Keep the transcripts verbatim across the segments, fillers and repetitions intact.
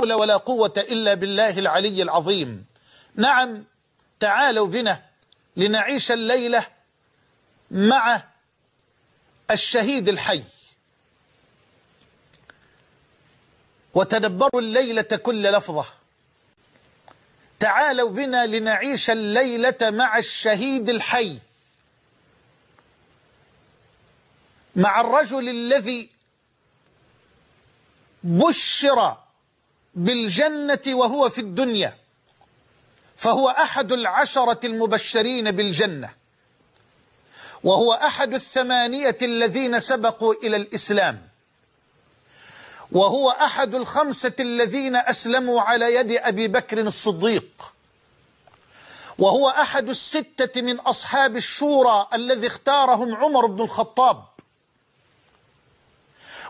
حول ولا قوة إلا بالله العلي العظيم. نعم، تعالوا بنا لنعيش الليلة مع الشهيد الحي، وتدبروا الليلة كل لفظة. تعالوا بنا لنعيش الليلة مع الشهيد الحي، مع الرجل الذي بشر بالجنة وهو في الدنيا، فهو أحد العشرة المبشرين بالجنة، وهو أحد الثمانية الذين سبقوا إلى الإسلام، وهو أحد الخمسة الذين أسلموا على يد أبي بكر الصديق، وهو أحد الستة من أصحاب الشورى الذي اختارهم عمر بن الخطاب،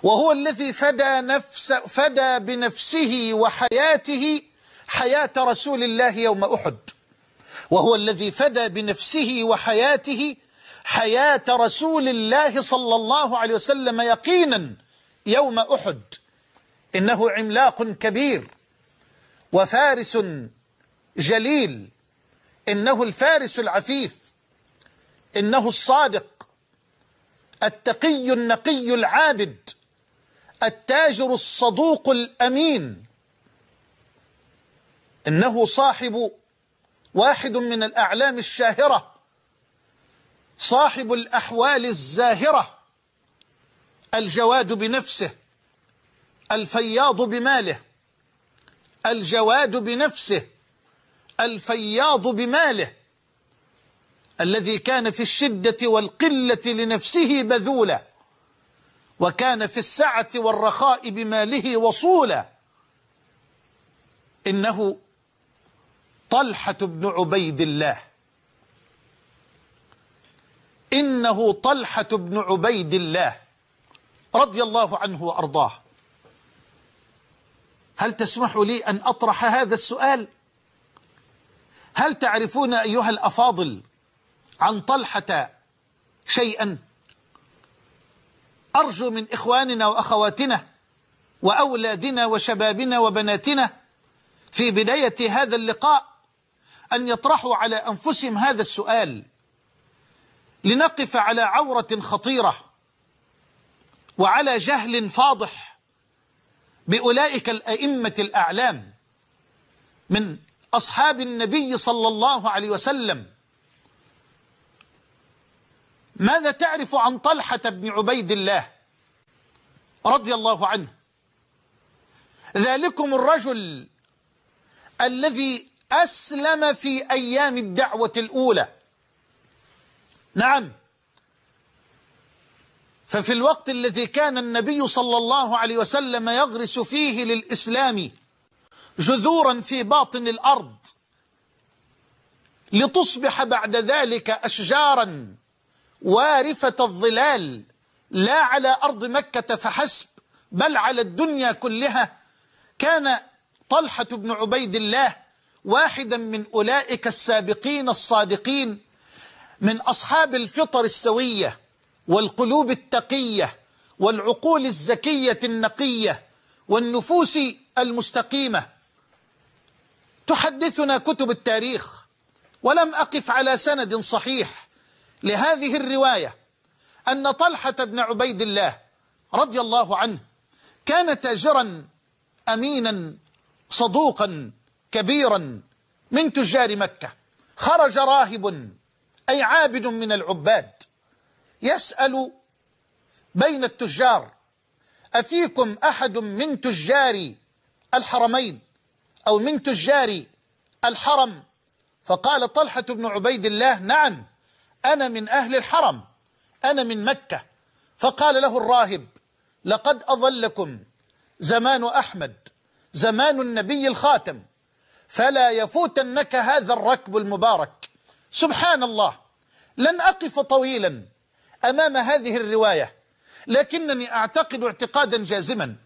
وهو الذي فدى نفس فدى بنفسه وحياته حياة رسول الله يوم أحد، وهو الذي فدى بنفسه وحياته حياة رسول الله صلى الله عليه وسلم يقينا يوم أحد. إنه عملاق كبير وفارس جليل، إنه الفارس العفيف، إنه الصادق التقي النقي العابد، التاجر الصدوق الأمين، إنه صاحب واحد من الأعلام الشاهرة، صاحب الأحوال الزاهرة، الجواد بنفسه، الفياض بماله، الجواد بنفسه، الفياض بماله، الذي كان في الشدة والقلة لنفسه بذولا، وكان في السعة والرخاء بماله وصولا. إنه طلحة بن عبيد الله، إنه طلحة بن عبيد الله رضي الله عنه وأرضاه. هل تسمح لي أن أطرح هذا السؤال؟ هل تعرفون أيها الأفاضل عن طلحة شيئا؟ أرجو من إخواننا وأخواتنا وأولادنا وشبابنا وبناتنا في بداية هذا اللقاء أن يطرحوا على أنفسهم هذا السؤال، لنقف على عورة خطيرة وعلى جهل فاضح بأولئك الأئمة الأعلام من أصحاب النبي صلى الله عليه وسلم. ماذا تعرف عن طلحة بن عبيد الله رضي الله عنه؟ ذلكم الرجل الذي أسلم في أيام الدعوة الأولى. نعم، ففي الوقت الذي كان النبي صلى الله عليه وسلم يغرس فيه للإسلام جذورا في باطن الأرض لتصبح بعد ذلك أشجارا وارفة الظلال، لا على أرض مكة فحسب بل على الدنيا كلها، كان طلحة بن عبيد الله واحدا من أولئك السابقين الصادقين، من أصحاب الفطر السوية والقلوب التقية والعقول الزكية النقية والنفوس المستقيمة. تحدثنا كتب التاريخ، ولم أقف على سند صحيح لهذه الرواية، أن طلحة بن عبيد الله رضي الله عنه كان تاجرا أمينا صدوقا كبيرا من تجار مكة. خرج راهب، أي عابد من العباد، يسأل بين التجار: أفيكم أحد من تجار الحرمين أو من تجار الحرم؟ فقال طلحة بن عبيد الله: نعم، أنا من أهل الحرم، أنا من مكة. فقال له الراهب: لقد أظلكم زمان أحمد، زمان النبي الخاتم، فلا يفوتنك هذا الركب المبارك. سبحان الله، لن أقف طويلا أمام هذه الرواية، لكنني أعتقد اعتقادا جازما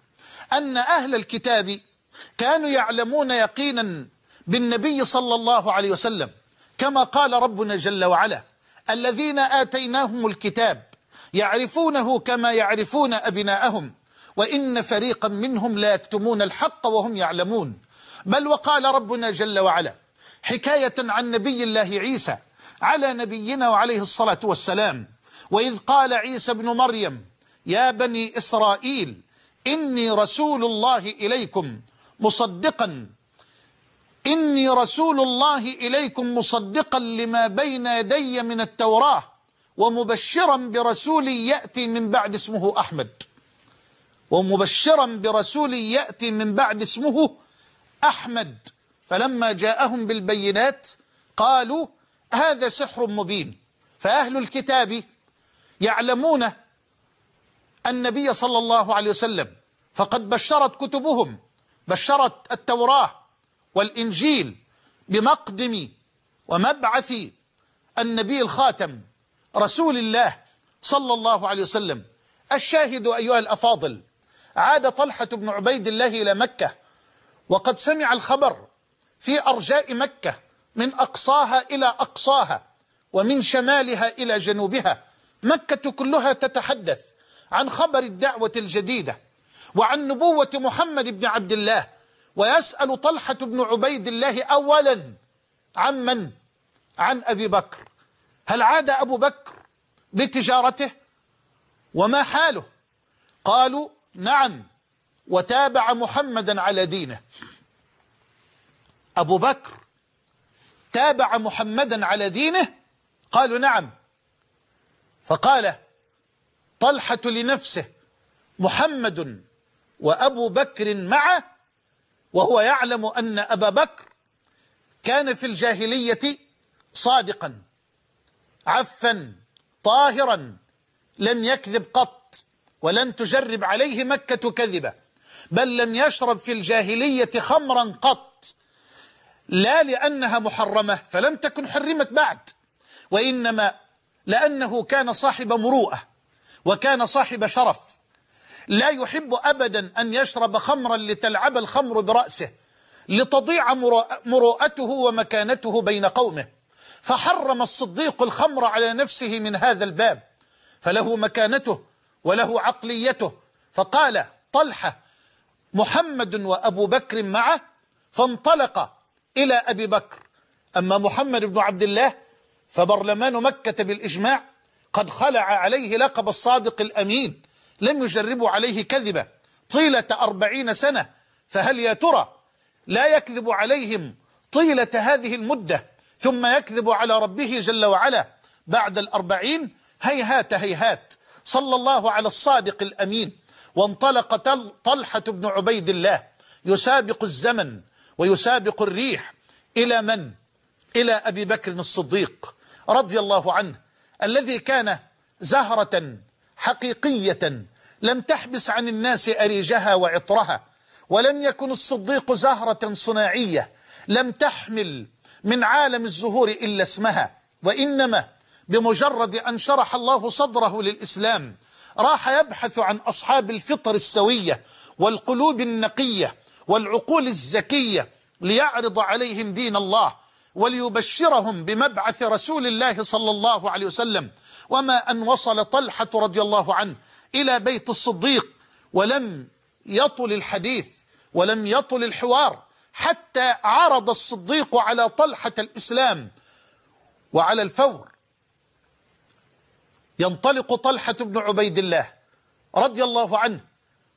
أن أهل الكتاب كانوا يعلمون يقينا بالنبي صلى الله عليه وسلم، كما قال ربنا جل وعلا: الذين آتيناهم الكتاب يعرفونه كما يعرفون أبناءهم وإن فريقا منهم لا يكتمون الحق وهم يعلمون. بل وقال ربنا جل وعلا حكاية عن نبي الله عيسى على نبينا وعليه الصلاة والسلام: وإذ قال عيسى ابن مريم يا بني إسرائيل إني رسول الله إليكم مصدقا إني رسول الله إليكم مصدقا لما بين يدي من التوراة ومبشرا برسول يأتي من بعد اسمه أحمد ومبشرا برسول يأتي من بعد اسمه أحمد فلما جاءهم بالبينات قالوا هذا سحر مبين. فأهل الكتاب يعلمون النبي صلى الله عليه وسلم، فقد بشرت كتبهم، بشرت التوراة والإنجيل بمقدم ومبعث النبي الخاتم رسول الله صلى الله عليه وسلم. الشاهد أيها الأفاضل، عاد طلحة بن عبيد الله إلى مكة، وقد سمع الخبر في أرجاء مكة من أقصاها إلى أقصاها ومن شمالها إلى جنوبها. مكة كلها تتحدث عن خبر الدعوة الجديدة وعن نبوة محمد بن عبد الله، ويسأل طلحة بن عبيد الله أولا عن من؟ عن أبي بكر. هل عاد أبو بكر بتجارته وما حاله؟ قالوا نعم، وتابع محمدا على دينه. أبو بكر تابع محمدا على دينه؟ قالوا نعم. فقال طلحة لنفسه محمد وأبو بكر معه، وهو يعلم أن أبا بكر كان في الجاهلية صادقا عفا طاهرا لم يكذب قط، ولم تجرب عليه مكة كذبة، بل لم يشرب في الجاهلية خمرا قط، لا لأنها محرمة فلم تكن حرمت بعد، وإنما لأنه كان صاحب مروءة وكان صاحب شرف، لا يحب أبدا أن يشرب خمرا لتلعب الخمر برأسه لتضيع مروءته ومكانته بين قومه. فحرم الصديق الخمر على نفسه من هذا الباب، فله مكانته وله عقليته. فقال طلحة محمد وأبو بكر معه، فانطلق إلى أبي بكر. أما محمد بن عبد الله فبرلمان مكة بالإجماع قد خلع عليه لقب الصادق الأمين، لم يجربوا عليه كذبة طيلة أربعين سنة، فهل يا ترى لا يكذب عليهم طيلة هذه المدة ثم يكذب على ربه جل وعلا بعد الأربعين؟ هيهات هيهات، صلى الله على الصادق الأمين. وانطلق طلحة بن عبيد الله يسابق الزمن ويسابق الريح إلى من؟ إلى أبي بكر الصديق رضي الله عنه، الذي كان زهرة حقيقية لم تحبس عن الناس أريجها وعطرها، ولم يكن الصديق زهرة صناعية لم تحمل من عالم الزهور إلا اسمها، وإنما بمجرد أن شرح الله صدره للإسلام راح يبحث عن أصحاب الفطر السوية والقلوب النقية والعقول الزكية ليعرض عليهم دين الله وليبشرهم بمبعث رسول الله صلى الله عليه وسلم. وما أن وصل طلحة رضي الله عنه إلى بيت الصديق ولم يطل الحديث ولم يطل الحوار حتى عرض الصديق على طلحة الإسلام. وعلى الفور ينطلق طلحة بن عبيد الله رضي الله عنه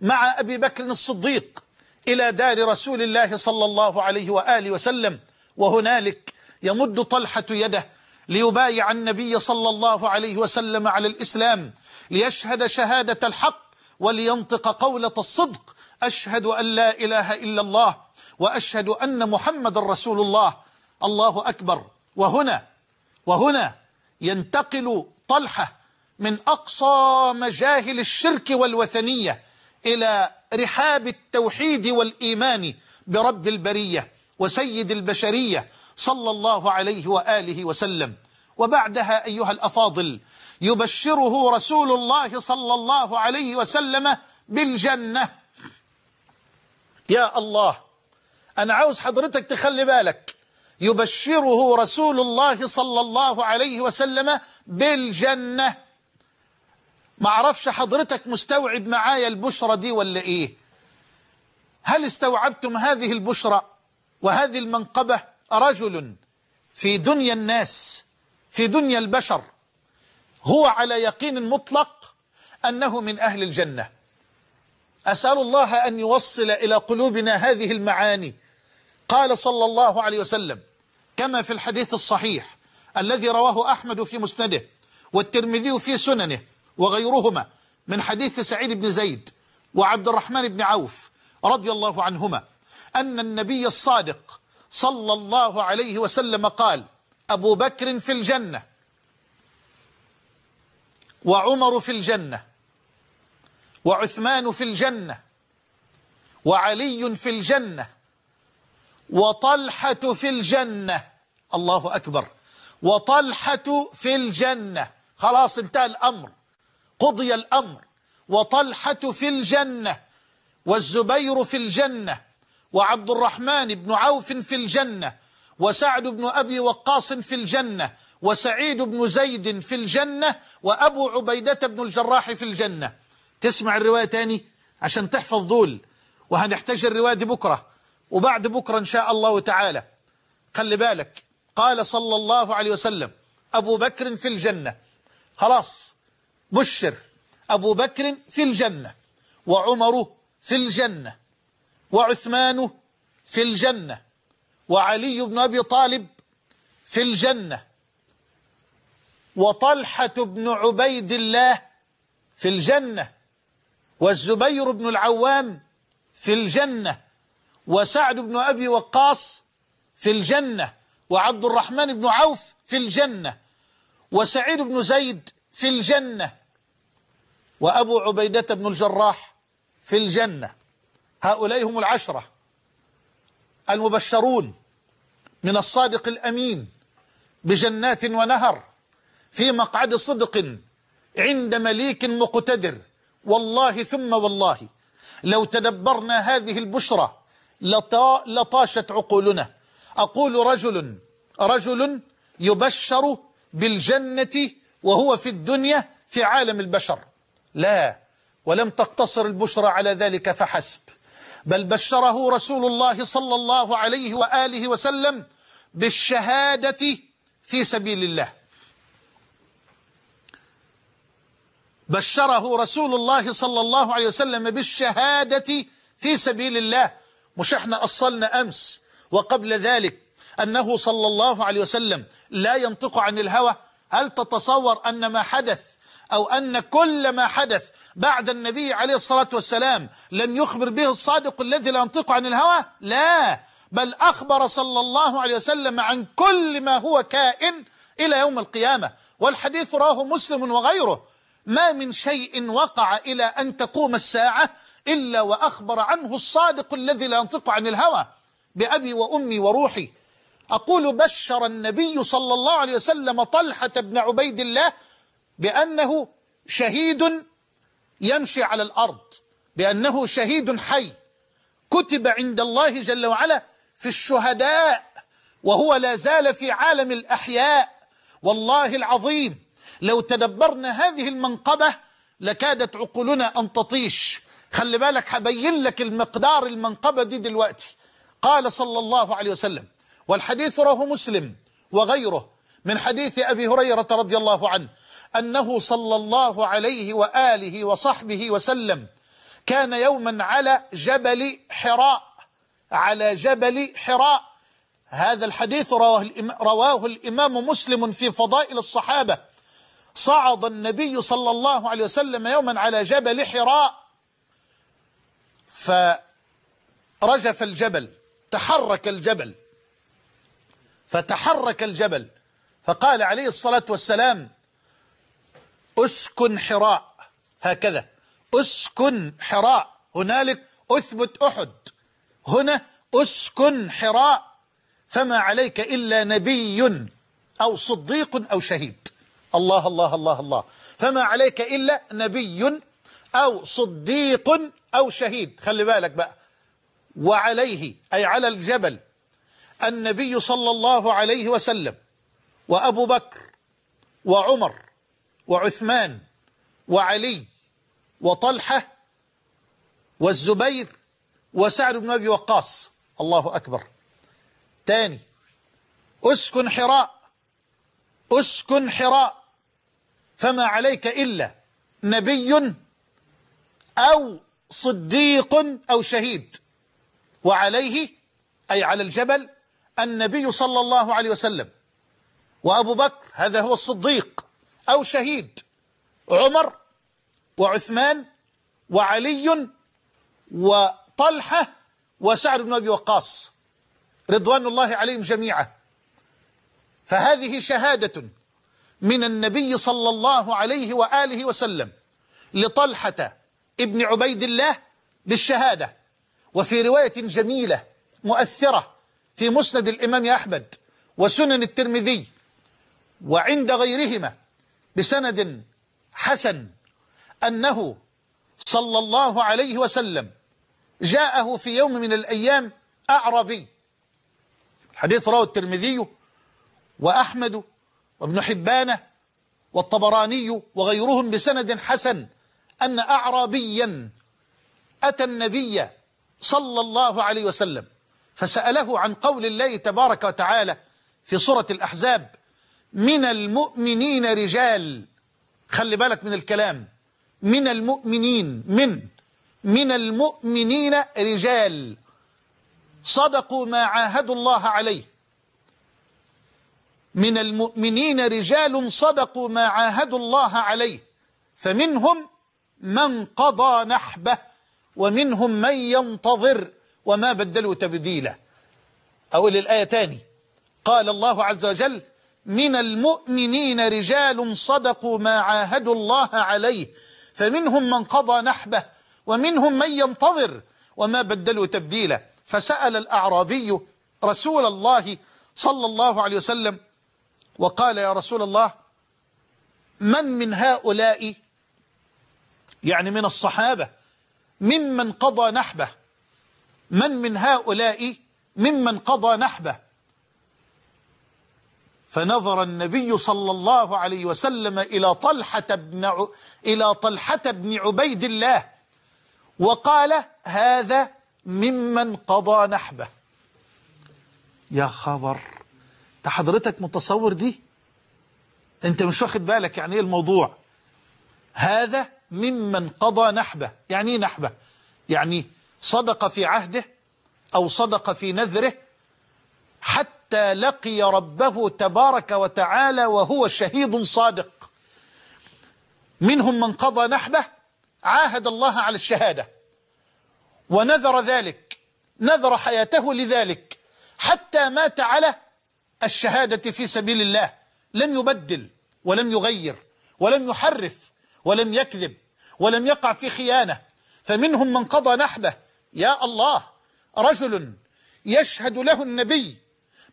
مع أبي بكر الصديق إلى دار رسول الله صلى الله عليه وآله وسلم، وهنالك يمد طلحة يده ليبايع النبي صلى الله عليه وسلم على الإسلام، ليشهد شهادة الحق ولينطق قولة الصدق: أشهد أن لا إله إلا الله وأشهد أن محمد رسول الله. الله أكبر. وهنا وهنا ينتقل طلحة من أقصى مجاهل الشرك والوثنية إلى رحاب التوحيد والإيمان برب البرية وسيد البشرية صلى الله عليه وآله وسلم. وبعدها أيها الأفاضل يبشره رسول الله صلى الله عليه وسلم بالجنة. يا الله، أنا عاوز حضرتك تخلي بالك، يبشره رسول الله صلى الله عليه وسلم بالجنة. ما اعرفش حضرتك مستوعب معايا البشرى دي ولا ايه؟ هل استوعبتم هذه البشرى وهذه المنقبة؟ رجل في دنيا الناس، في دنيا البشر، هو على يقين مطلق أنه من أهل الجنة. أسأل الله أن يوصل إلى قلوبنا هذه المعاني. قال صلى الله عليه وسلم كما في الحديث الصحيح الذي رواه أحمد في مسنده والترمذي في سننه وغيرهما من حديث سعيد بن زيد وعبد الرحمن بن عوف رضي الله عنهما، أن النبي الصادق صلى الله عليه وسلم قال: أبو بكر في الجنة، وعمر في الجنة، وعثمان في الجنة، وعلي في الجنة، وطلحة في الجنة. الله أكبر، وطلحة في الجنة. خلاص انتهى الأمر، قضي الأمر. وطلحة في الجنة، والزبير في الجنة، وعبد الرحمن بن عوف في الجنة، وسعد بن أبي وقاص في الجنة، وسعيد بن زيد في الجنة، وأبو عبيدة بن الجراح في الجنة. تسمع الرواية تاني عشان تحفظ دول، وهنحتاج الرواية دي بكرة وبعد بكرة إن شاء الله تعالى. خلي بالك، قال صلى الله عليه وسلم أبو بكر في الجنة، خلاص بشر، أبو بكر في الجنة، وعمر في الجنة، وعثمان في الجنة، وعلي بن أبي طالب في الجنة، وطلحة بن عبيد الله في الجنة، والزبير بن العوام في الجنة، وسعد بن أبي وقاص في الجنة، وعبد الرحمن بن عوف في الجنة، وسعيد بن زيد في الجنة، وأبو عبيدة بن الجراح في الجنة. هؤلاء هم العشرة المبشرون من الصادق الأمين بجنات ونهر في مقعد صدق عند مليك مقتدر. والله ثم والله لو تدبرنا هذه البشرى لطاشت عقولنا. أقول رجل رجل يبشر بالجنة وهو في الدنيا في عالم البشر. لا، ولم تقتصر البشرى على ذلك فحسب، بل بشره رسول الله صلى الله عليه وآله وسلم بالشهادة في سبيل الله. بشره رسول الله صلى الله عليه وسلم بالشهادة في سبيل الله. مش احنا أصلنا أمس وقبل ذلك أنه صلى الله عليه وسلم لا ينطق عن الهوى؟ هل تتصور أن ما حدث أو أن كل ما حدث بعد النبي عليه الصلاة والسلام لم يخبر به الصادق الذي لا ينطق عن الهوى؟ لا، بل أخبر صلى الله عليه وسلم عن كل ما هو كائن إلى يوم القيامة. والحديث رواه مسلم وغيره: ما من شيء وقع إلى أن تقوم الساعة إلا وأخبر عنه الصادق الذي لا ينطق عن الهوى بأبي وأمي وروحي. أقول بشر النبي صلى الله عليه وسلم طلحة بن عبيد الله بأنه شهيد يمشي على الأرض، بأنه شهيد حي كتب عند الله جل وعلا في الشهداء وهو لا زال في عالم الأحياء. والله العظيم لو تدبرنا هذه المنقبة لكادت عقولنا أن تطيش. خلي بالك، هبين لك المقدار المنقبة دي دلوقتي. قال صلى الله عليه وسلم، والحديث رواه مسلم وغيره من حديث أبي هريرة رضي الله عنه، أنه صلى الله عليه وآله وصحبه وسلم كان يوما على جبل حراء، على جبل حراء. هذا الحديث رواه الإمام مسلم في فضائل الصحابة. صعد النبي صلى الله عليه وسلم يوما على جبل حراء فرجف الجبل، تحرك الجبل، فتحرك الجبل فقال عليه الصلاة والسلام: أسكن حراء. هكذا، أسكن حراء. هنالك أثبت أحد، هنا أسكن حراء، فما عليك إلا نبي أو صديق أو شهيد. الله الله الله الله، فما عليك إلا نبي أو صديق أو شهيد. خلي بالك بقى، وعليه أي على الجبل النبي صلى الله عليه وسلم وأبو بكر وعمر وعثمان وعلي وطلحة والزبير وسعد بن أبي وقاص. الله أكبر. تاني، أسكن حراء، أسكن حراء فما عليك إلا نبي أو صديق أو شهيد، وعليه أي على الجبل النبي صلى الله عليه وسلم، وأبو بكر هذا هو الصديق أو شهيد، عمر وعثمان وعلي وطلحة وسعد بن أبي وقاص رضوان الله عليهم جميعا. فهذه شهادة من النبي صلى الله عليه وآله وسلم لطلحة ابن عبيد الله بالشهادة. وفي رواية جميلة مؤثرة في مسند الإمام أحمد وسنن الترمذي وعند غيرهما بسند حسن أنه صلى الله عليه وسلم جاءه في يوم من الأيام أعرابي. الحديث رواه الترمذي وأحمد وابن حبان والطبراني وغيرهم بسند حسن أن أعرابيا أتى النبي صلى الله عليه وسلم فسأله عن قول الله تبارك وتعالى في سورة الأحزاب: من المؤمنين رجال. خلي بالك من الكلام، من المؤمنين، من من المؤمنين رجال صدقوا ما عاهدوا الله عليه، من المؤمنين رجال صدقوا ما عاهدوا الله عليه، فمنهم من قضى نحبه ومنهم من ينتظر وما بدلوا تبديلا. أول الآية تاني، قال الله عز وجل: من المؤمنين رجال صدقوا ما عاهدوا الله عليه فمنهم من قضى نحبه ومنهم من ينتظر وما بدلوا تبديلا. فسأل الأعرابي رسول الله صلى الله عليه وسلم وقال: يا رسول الله، من من هؤلاء، يعني من الصحابة، ممن قضى نحبه، من من هؤلاء ممن قضى نحبه؟ فنظر النبي صلى الله عليه وسلم إلى طلحة بن ع... إلى طلحة بن عبيد الله وقال: هذا ممن قضى نحبه. يا خبر، تحضرتك متصور دي؟ انت مش واخد بالك يعني ايه الموضوع. هذا ممن قضى نحبه. يعني ايه نحبه؟ يعني صدق في عهده أو صدق في نذره حتى لقي ربه تبارك وتعالى وهو شهيد صادق. منهم من قضى نحبه عاهد الله على الشهادة ونذر ذلك، نذر حياته لذلك حتى مات على الشهادة في سبيل الله، لم يبدل ولم يغير ولم يحرف ولم يكذب ولم يقع في خيانة. فمنهم من قضى نحبه. يا الله، رجل يشهد له النبي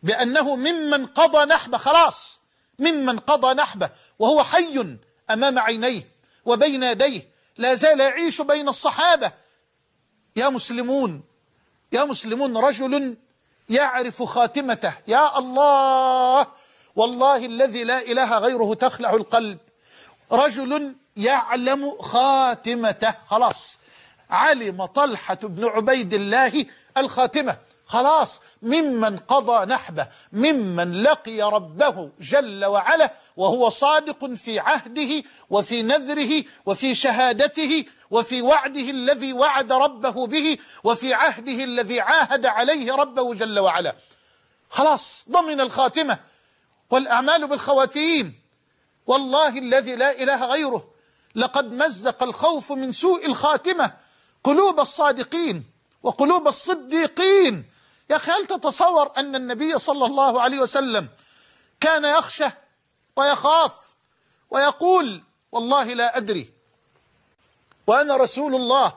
بأنه ممن قضى نحبه، خلاص ممن قضى نحبه وهو حي أمام عينيه وبين يديه، لا زال يعيش بين الصحابة. يا مسلمون، يا مسلمون، رجل يعرف خاتمته. يا الله، والله الذي لا إله غيره تخلع القلب. رجل يعلم خاتمته، خلاص علم طلحة بن عبيد الله الخاتمة، خلاص ممن قضى نحبه، ممن لقي ربه جل وعلا وهو صادق في عهده وفي نذره وفي شهادته وفي وعده الذي وعد ربه به وفي عهده الذي عاهد عليه ربه جل وعلا. خلاص ضمن الخاتمة. والأعمال بالخواتيم، والله الذي لا إله غيره، لقد مزق الخوف من سوء الخاتمة قلوب الصادقين وقلوب الصديقين. يا أخي، هل تتصور أن النبي صلى الله عليه وسلم كان يخشى ويخاف ويقول: والله لا أدري، وأنا رسول الله،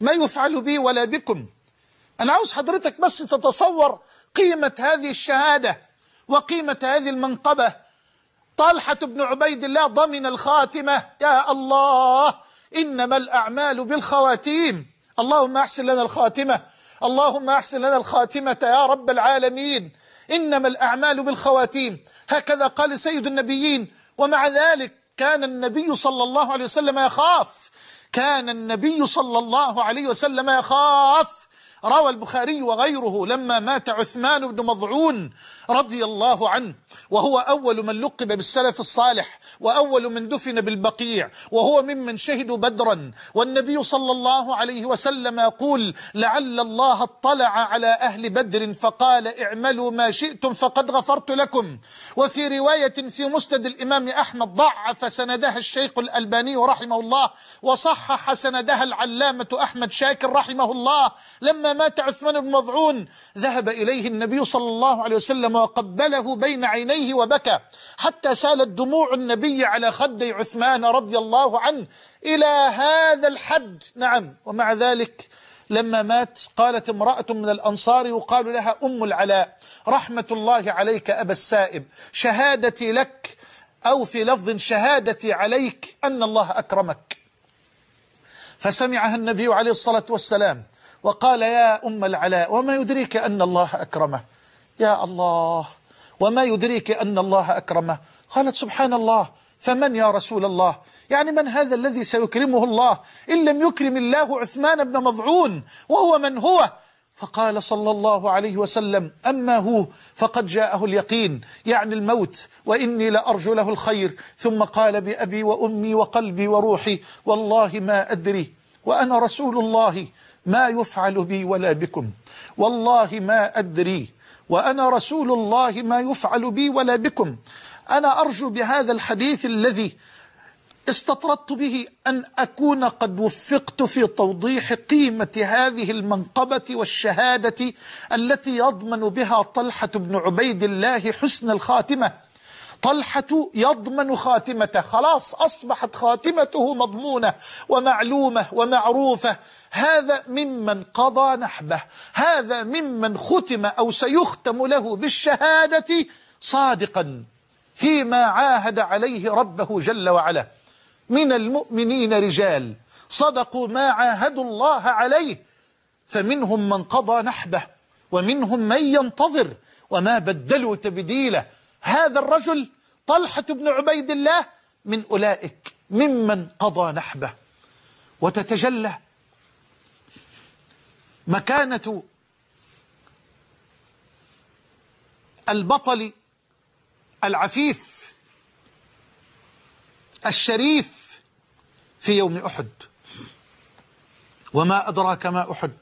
ما يفعل بي ولا بكم؟ أنا عاوز حضرتك بس تتصور قيمة هذه الشهادة وقيمة هذه المنقبة. طلحة بن عبيد الله ضمن الخاتمة. يا الله، إنما الأعمال بالخواتيم. اللهم أحسن لنا الخاتمة، اللهم أحسن لنا الخاتمة يا رب العالمين. إنما الأعمال بالخواتيم، هكذا قال سيد النبيين. ومع ذلك كان النبي صلى الله عليه وسلم يخاف كان النبي صلى الله عليه وسلم يخاف. روى البخاري وغيره لما مات عثمان بن مظعون رضي الله عنه، وهو أول من لقب بالسلف الصالح وأول من دفن بالبقيع، وهو ممن شهدوا بدرا، والنبي صلى الله عليه وسلم يقول: لعل الله اطلع على أهل بدر فقال اعملوا ما شئتم فقد غفرت لكم. وفي رواية في مسند الإمام أحمد ضعف سندها الشيخ الألباني رحمه الله، وصحح سندها العلامة أحمد شاكر رحمه الله. لما مات عثمان بن مظعون ذهب إليه النبي صلى الله عليه وسلم وقبله بين عينيه وبكى حتى سالت دموع النبي على خدي عثمان رضي الله عنه إلى هذا الحد. نعم. ومع ذلك لما مات قالت امرأة من الأنصار يقال لها أم العلاء: رحمة الله عليك أبا السائب، شهادتي لك، أو في لفظ شهادتي عليك، أن الله أكرمك. فسمعها النبي عليه الصلاة والسلام وقال: يا أم العلاء، وما يدريك أن الله أكرمه؟ يا الله، وما يدريك أن الله أكرمه؟ قالت: سبحان الله، فمن يا رسول الله؟ يعني من هذا الذي سيكرمه الله إن لم يكرم الله عثمان بن مظعون، وهو من هو؟ فقال صلى الله عليه وسلم: أما هو فقد جاءه اليقين، يعني الموت، وإني لأرجو له الخير. ثم قال: بأبي وأمي وقلبي وروحي، والله ما أدري، وأنا رسول الله ما يفعل بي ولا بكم. والله ما أدري وأنا رسول الله ما يفعل بي ولا بكم. أنا أرجو بهذا الحديث الذي استطردت به أن أكون قد وفقت في توضيح قيمة هذه المنقبة والشهادة التي يضمن بها طلحة بن عبيد الله حسن الخاتمة. طلحة يضمن خاتمته، خلاص أصبحت خاتمته مضمونة ومعلومة ومعروفة. هذا ممن قضى نحبه، هذا ممن ختم أو سيختم له بالشهادة صادقا فيما عاهد عليه ربه جل وعلا. من المؤمنين رجال صدقوا ما عاهدوا الله عليه، فمنهم من قضى نحبه ومنهم من ينتظر، وما بدلوا تبديله. هذا الرجل طلحة بن عبيد الله من أولئك، ممن قضى نحبه. وتتجلى مكانة البطل العفيف الشريف في يوم أحد. وما أدراك ما أحد.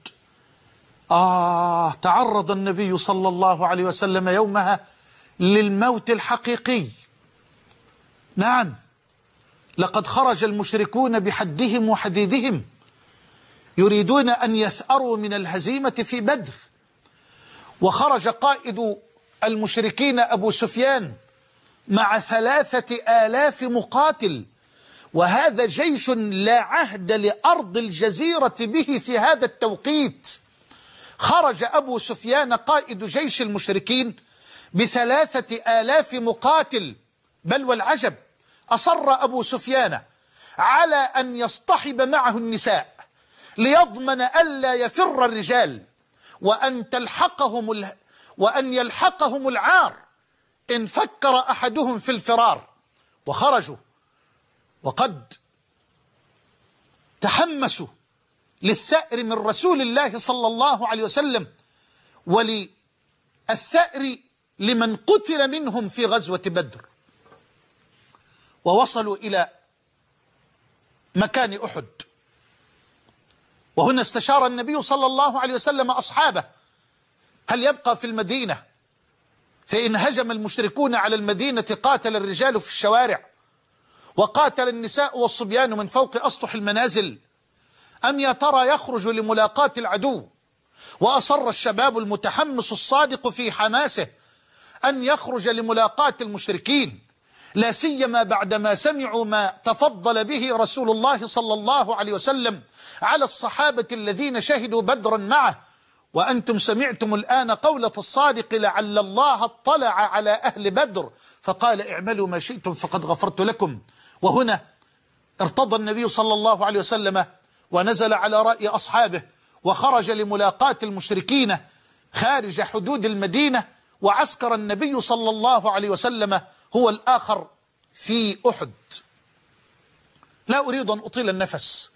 آه تعرض النبي صلى الله عليه وسلم يومها للموت الحقيقي. نعم، لقد خرج المشركون بحدهم وحديدهم يريدون أن يثأروا من الهزيمة في بدر. وخرج قائد المشركين أبو سفيان مع ثلاثة آلاف مقاتل، وهذا جيش لا عهد لأرض الجزيرة به في هذا التوقيت. خرج أبو سفيان قائد جيش المشركين بثلاثة آلاف مقاتل، بل والعجب أصر أبو سفيان على أن يصطحب معه النساء ليضمن ألا يفر الرجال وأن تلحقهم ال... وأن يلحقهم العار إن فكر أحدهم في الفرار. وخرجوا وقد تحمسوا للثأر من رسول الله صلى الله عليه وسلم وللثأر لمن قتل منهم في غزوة بدر. ووصلوا إلى مكان أحد، وهنا استشار النبي صلى الله عليه وسلم أصحابه هل يبقى في المدينة، فإن هجم المشركون على المدينة قاتل الرجال في الشوارع وقاتل النساء والصبيان من فوق أسطح المنازل، أم يا ترى يخرج لملاقاة العدو؟ وأصر الشباب المتحمس الصادق في حماسه أن يخرج لملاقاة المشركين، لا سيما بعدما سمعوا ما تفضل به رسول الله صلى الله عليه وسلم على الصحابة الذين شهدوا بدرا معه. وأنتم سمعتم الآن قولة الصادق: لعل الله اطلع على أهل بدر فقال اعملوا ما شئتم فقد غفرت لكم. وهنا ارتضى النبي صلى الله عليه وسلم ونزل على رأي أصحابه وخرج لملاقاة المشركين خارج حدود المدينة، وعسكر النبي صلى الله عليه وسلم هو الآخر في أحد. لا أريد أن أطيل النفس.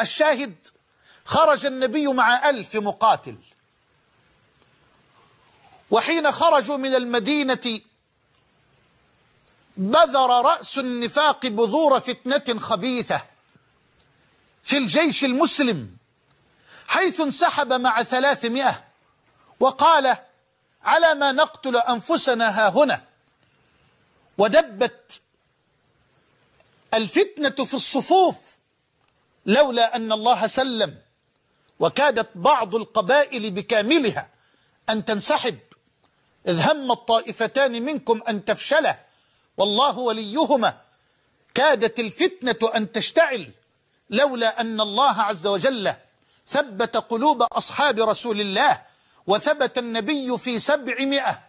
الشاهد خرج النبي مع ألف مقاتل، وحين خرجوا من المدينة بذر رأس النفاق بذور فتنة خبيثة في الجيش المسلم، حيث انسحب مع ثلاثمائة وقال على ما نقتل أنفسنا هاهنا. ودبت الفتنة في الصفوف لولا أن الله سلم، وكادت بعض القبائل بكاملها أن تنسحب، إذ هم الطائفتان منكم أن تفشلا والله وليهما، كادت الفتنة أن تشتعل لولا أن الله عز وجل ثبت قلوب أصحاب رسول الله، وثبت النبي في سبعمائة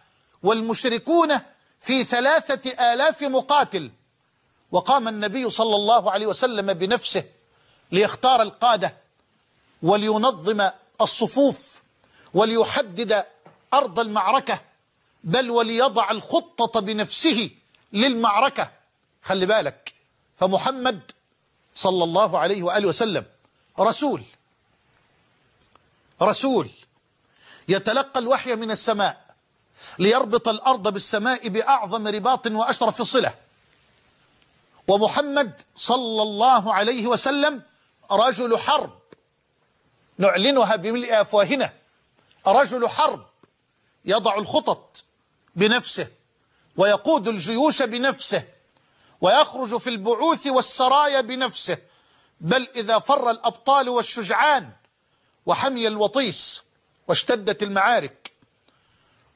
والمشركون في ثلاثة آلاف مقاتل. وقام النبي صلى الله عليه وسلم بنفسه ليختار القادة ولينظم الصفوف وليحدد أرض المعركة، بل وليضع الخطة بنفسه للمعركة. خلي بالك، فمحمد صلى الله عليه وآله وسلم رسول رسول يتلقى الوحي من السماء ليربط الأرض بالسماء بأعظم رباط وأشرف صلة. ومحمد صلى الله عليه وسلم رجل حرب نعلنها بملء أفواهنا، رجل حرب يضع الخطط بنفسه ويقود الجيوش بنفسه ويخرج في البعوث والسرايا بنفسه، بل إذا فر الأبطال والشجعان وحمي الوطيس واشتدت المعارك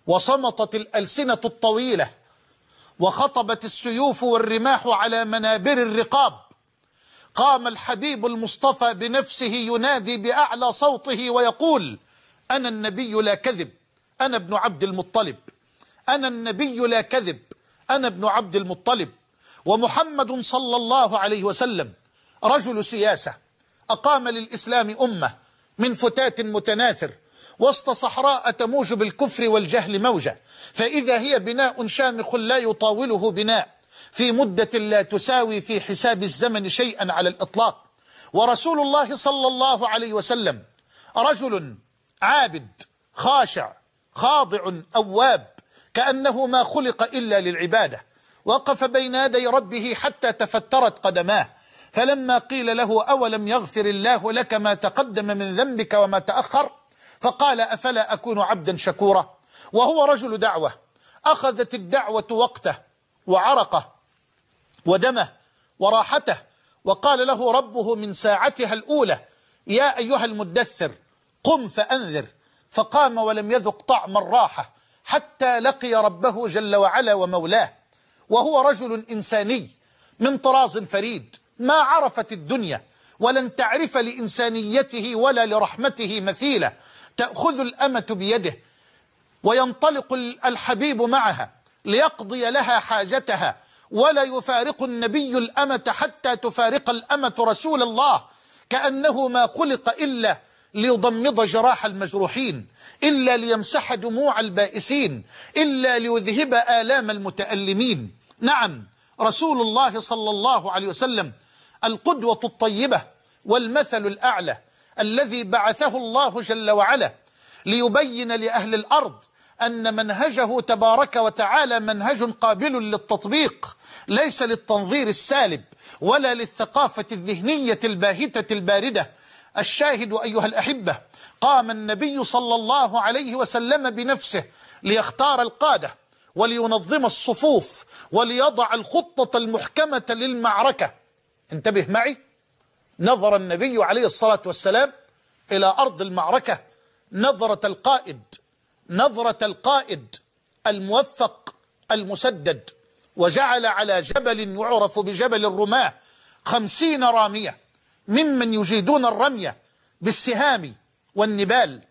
وصمتت الألسنة الطويلة وخطبت السيوف والرماح على منابر الرقاب، قام الحبيب المصطفى بنفسه ينادي بأعلى صوته ويقول أنا النبي لا كذب، أنا ابن عبد المطلب، أنا النبي لا كذب، أنا ابن عبد المطلب. ومحمد صلى الله عليه وسلم رجل سياسة، أقام للإسلام أمة من فتاة متناثر وسط صحراء تموج بالكفر والجهل موجة، فإذا هي بناء شامخ لا يطاوله بناء في مدة لا تساوي في حساب الزمن شيئا على الإطلاق. ورسول الله صلى الله عليه وسلم رجل عابد خاشع خاضع أواب، كأنه ما خلق إلا للعبادة. وقف بين يدي ربه حتى تفترت قدماه، فلما قيل له أولم يغفر الله لك ما تقدم من ذنبك وما تأخر، فقال أفلا أكون عبدا شكورا. وهو رجل دعوة، أخذت الدعوة وقته وعرقه ودمه وراحته، وقال له ربه من ساعتها الأولى يا أيها المدثر قم فأنذر، فقام ولم يذق طعم الراحة حتى لقي ربه جل وعلا ومولاه. وهو رجل إنساني من طراز فريد، ما عرفت الدنيا ولن تعرف لإنسانيته ولا لرحمته مثيلة. تأخذ الأمة بيده وينطلق الحبيب معها ليقضي لها حاجتها، ولا يفارق النبي الأمة حتى تفارق الأمة رسول الله، كأنه ما خلق إلا ليضمض جراح المجروحين، إلا ليمسح دموع البائسين، إلا ليذهب آلام المتألمين. نعم، رسول الله صلى الله عليه وسلم القدوة الطيبة والمثل الأعلى، الذي بعثه الله جل وعلا ليبين لأهل الأرض أن منهجه تبارك وتعالى منهج قابل للتطبيق، ليس للتنظير السالب ولا للثقافة الذهنية الباهتة الباردة. الشاهد أيها الأحبة، قام النبي صلى الله عليه وسلم بنفسه ليختار القادة ولينظم الصفوف وليضع الخطة المحكمة للمعركة. انتبه معي، نظر النبي عليه الصلاة والسلام إلى أرض المعركة نظرة القائد، نظرة القائد الموفق المسدد، وجعل على جبل يعرف بجبل الرماة خمسين رامية ممن يجيدون الرمية بالسهام والنبال،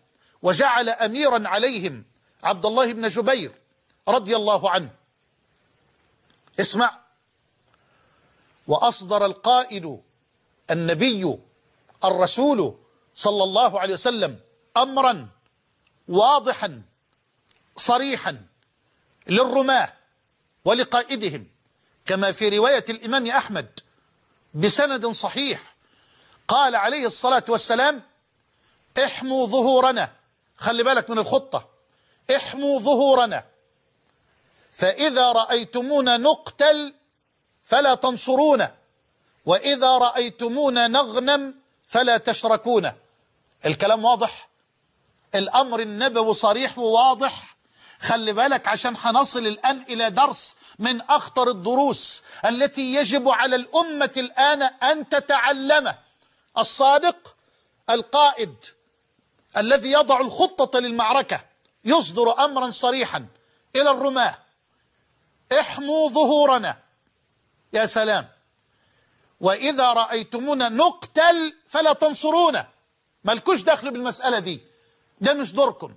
وجعل أميرا عليهم عبد الله بن جبير رضي الله عنه. اسمع، وأصدر القائد النبي الرسول صلى الله عليه وسلم أمرا واضحا صريحا للرماة ولقائدهم، كما في رواية الإمام أحمد بسند صحيح قال عليه الصلاة والسلام: احموا ظهورنا، خلي بالك من الخطة، احموا ظهورنا، فإذا رأيتمونا نقتل فلا تنصرونا، وإذا رأيتمونا نغنم فلا تشركونا. الكلام واضح، الأمر النبوي صريح وواضح. خلي بالك عشان هنصل الآن إلى درس من أخطر الدروس التي يجب على الأمة الآن أن تتعلمه. الصادق القائد الذي يضع الخطة للمعركة يصدر أمرا صريحا إلى الرماة: احموا ظهورنا. يا سلام! وإذا رأيتمونا نقتل فلا تنصرونا، مالكوش دخل بالمسألة دي، ده مش دوركم،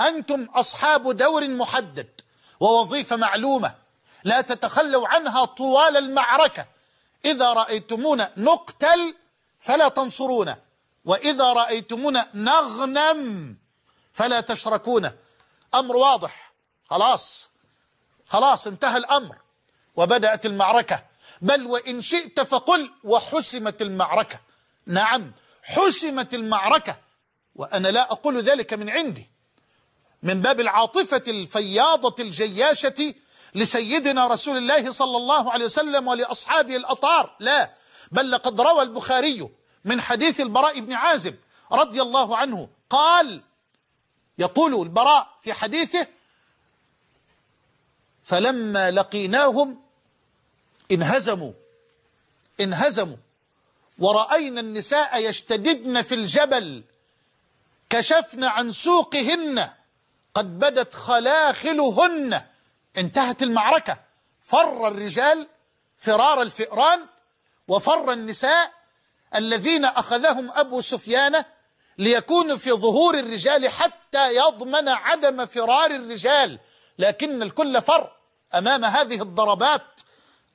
أنتم أصحاب دور محدد ووظيفة معلومة لا تتخلوا عنها طوال المعركة. إذا رأيتمونا نقتل فلا تنصرونا، وإذا رأيتمونا نغنم فلا تشركونا. أمر واضح، خلاص خلاص انتهى الأمر وبدأت المعركة، بل وإن شئت فقل وحسمت المعركة. نعم، حسمت المعركة، وأنا لا أقول ذلك من عندي، من باب العاطفة الفياضة الجياشة لسيدنا رسول الله صلى الله عليه وسلم ولأصحابه الأطهار، لا، بل لقد روى البخاري من حديث البراء بن عازب رضي الله عنه قال، يقول البراء في حديثه: فلما لقيناهم انهزموا انهزموا ورأينا النساء يشتددن في الجبل كشفنا عن سوقهن قد بدت خلاخلهن. انتهت المعركة، فر الرجال فرار الفئران، وفر النساء الذين أخذهم أبو سفيان ليكونوا في ظهور الرجال حتى يضمن عدم فرار الرجال، لكن الكل فر أمام هذه الضربات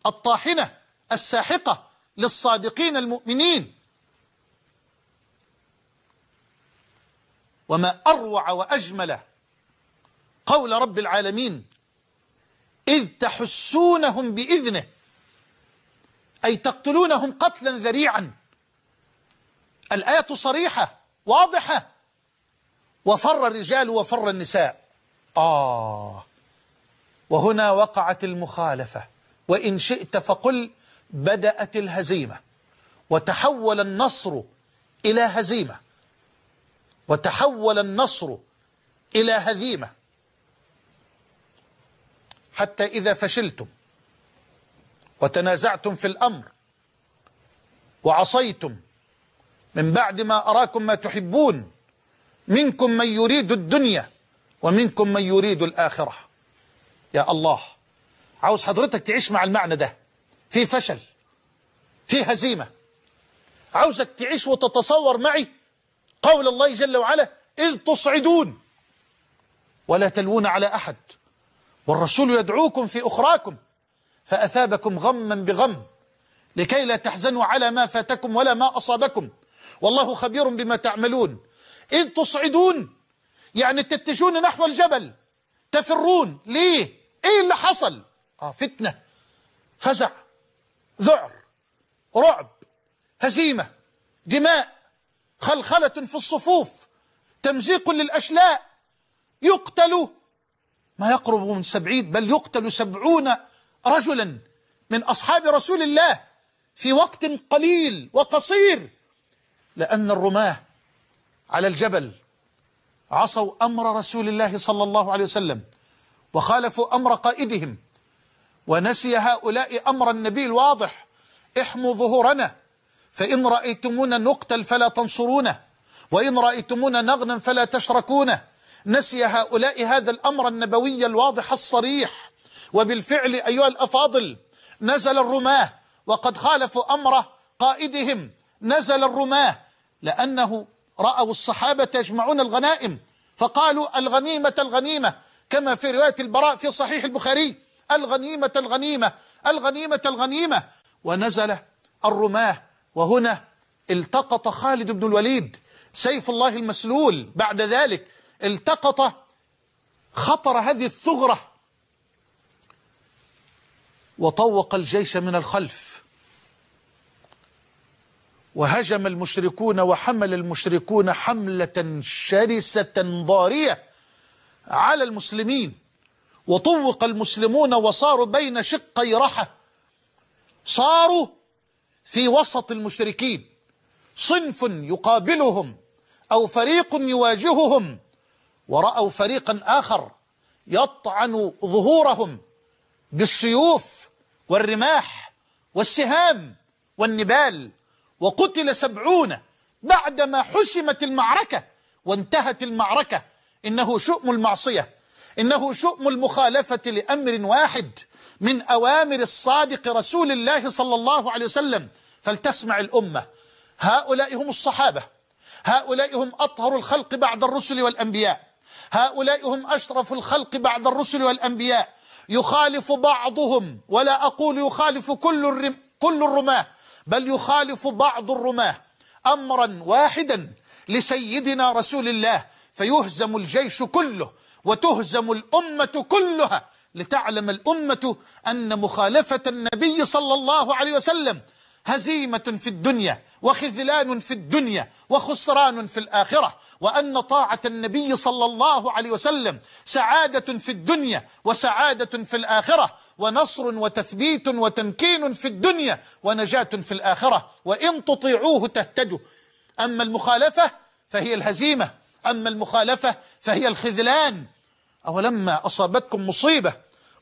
الطاحنة الساحقة للصادقين المؤمنين. وما أروع وأجمل قول رب العالمين: إذ تحسونهم بإذنه، أي تقتلونهم قتلا ذريعا. الآية صريحة واضحة، وفر الرجال وفر النساء. آه وهنا وقعت المخالفة، وإن شئت فقل بدأت الهزيمة، وتحول النصر إلى هزيمة، وتحول النصر إلى هزيمة. حتى إذا فشلتم وتنازعتم في الأمر وعصيتم من بعد ما أراكم ما تحبون، منكم من يريد الدنيا ومنكم من يريد الآخرة. يا الله، عاوز حضرتك تعيش مع المعنى ده، في فشل، في هزيمة. عاوزك تعيش وتتصور معي قول الله جل وعلا: إذ تصعدون ولا تلوون على أحد والرسول يدعوكم في أخراكم فأثابكم غما بغم لكي لا تحزنوا على ما فاتكم ولا ما أصابكم والله خبير بما تعملون. إذ تصعدون يعني تتجون نحو الجبل، تفرون. ليه؟ إيه اللي حصل؟ آه فتنة، فزع، ذعر، رعب، هزيمة، دماء، خلخلة في الصفوف، تمزيق للأشلاء، يقتل ما يقرب من سبعين، بل يقتل سبعون رجلا من أصحاب رسول الله في وقت قليل وقصير، لأن الرماة على الجبل عصوا أمر رسول الله صلى الله عليه وسلم وخالفوا أمر قائدهم، ونسي هؤلاء أمر النبي الواضح: احموا ظهورنا، فإن رأيتمونا نقتل فلا تنصرونا، وإن رأيتمونا نغنم فلا تشركونا. نسي هؤلاء هذا الأمر النبوي الواضح الصريح، وبالفعل أيها الأفاضل نزل الرماة وقد خالفوا أمر قائدهم. نزل الرماة لأنه رأوا الصحابة يجمعون الغنائم فقالوا: الغنيمة الغنيمة، كما في رواية البراء في صحيح البخاري: الغنيمة الغنيمة، الغنيمة الغنيمة. ونزل الرماة، وهنا التقط خالد بن الوليد سيف الله المسلول، بعد ذلك التقط خطر هذه الثغرة وطوق الجيش من الخلف، وهجم المشركون وحمل المشركون حملة شرسة ضارية على المسلمين، وطوق المسلمون وصاروا بين شقي رحة، صاروا في وسط المشركين، صنف يقابلهم أو فريق يواجههم، ورأوا فريقا آخر يطعن ظهورهم بالسيوف والرماح والسهام والنبال. وقتل سبعون بعدما حسمت المعركة وانتهت المعركة. إنه شؤم المعصية، إنه شؤم المخالفة لأمر واحد من أوامر الصادق رسول الله صلى الله عليه وسلم. فلتسمع الأمة، هؤلاء هم الصحابة، هؤلاء هم أطهر الخلق بعد الرسل والأنبياء، هؤلاء هم أشرف الخلق بعد الرسل والأنبياء. يخالف بعضهم، ولا أقول يخالف كل كل الرماة، بل يخالف بعض الرماة أمرا واحدا لسيدنا رسول الله، فيهزم الجيش كله وتهزم الأمة كلها. لتعلم الأمة أن مخالفة النبي صلى الله عليه وسلم هزيمة في الدنيا وخذلان في الدنيا وخسران في الآخرة، وأن طاعة النبي صلى الله عليه وسلم سعادة في الدنيا وسعادة في الآخرة، ونصر وتثبيت وتمكين في الدنيا ونجاة في الآخرة، وإن تطيعوه تهتدوا. أما المخالفة فهي الهزيمة، أما المخالفة فهي الخذلان. أولما أصابتكم مصيبة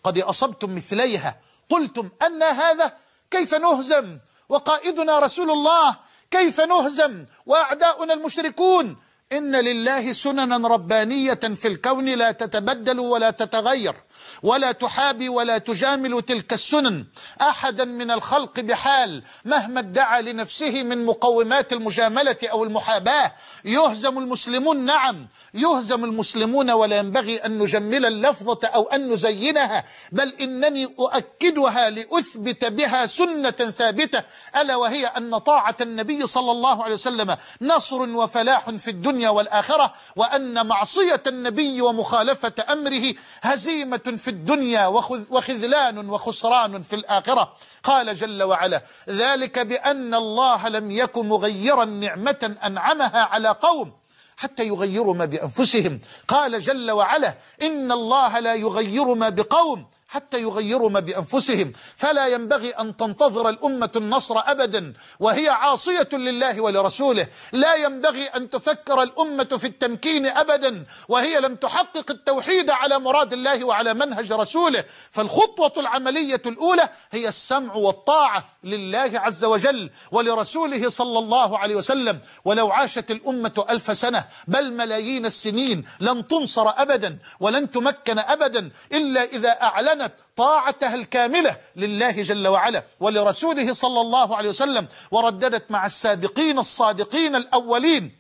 قد أصبتم مثليها قلتم أن هذا، كيف نهزم وقائدنا رسول الله، كيف نهزم وأعداؤنا المشركون؟ إن لله سننا ربانية في الكون لا تتبدل ولا تتغير، ولا تحابي ولا تجامل تلك السنن أحدا من الخلق بحال، مهما ادعى لنفسه من مقومات المجاملة أو المحاباة. يهزم المسلمون، نعم يهزم المسلمون، ولا ينبغي أن نجمل اللفظة أو أن نزينها، بل إنني أؤكدها لأثبت بها سنة ثابتة، ألا وهي أن طاعة النبي صلى الله عليه وسلم نصر وفلاح في الدنيا والآخرة، وأن معصية النبي ومخالفة أمره هزيمة في الدنيا وخذلان وخسران في الآخرة. قال جل وعلا: ذلك بأن الله لم يك مغيرا نعمة أنعمها على قوم حتى يغيروا ما بأنفسهم. قال جل وعلا: إن الله لا يغير ما بقوم حتى يغيروا ما بأنفسهم. فلا ينبغي أن تنتظر الأمة النصر أبدا وهي عاصية لله ولرسوله، لا ينبغي أن تفكر الأمة في التمكين أبدا وهي لم تحقق التوحيد على مراد الله وعلى منهج رسوله. فالخطوة العملية الأولى هي السمع والطاعة لله عز وجل ولرسوله صلى الله عليه وسلم. ولو عاشت الأمة ألف سنة بل ملايين السنين لن تنصر أبدا ولن تمكن أبدا إلا إذا أعلن طاعتها الكاملة لله جل وعلا ولرسوله صلى الله عليه وسلم، ورددت مع السابقين الصادقين الأولين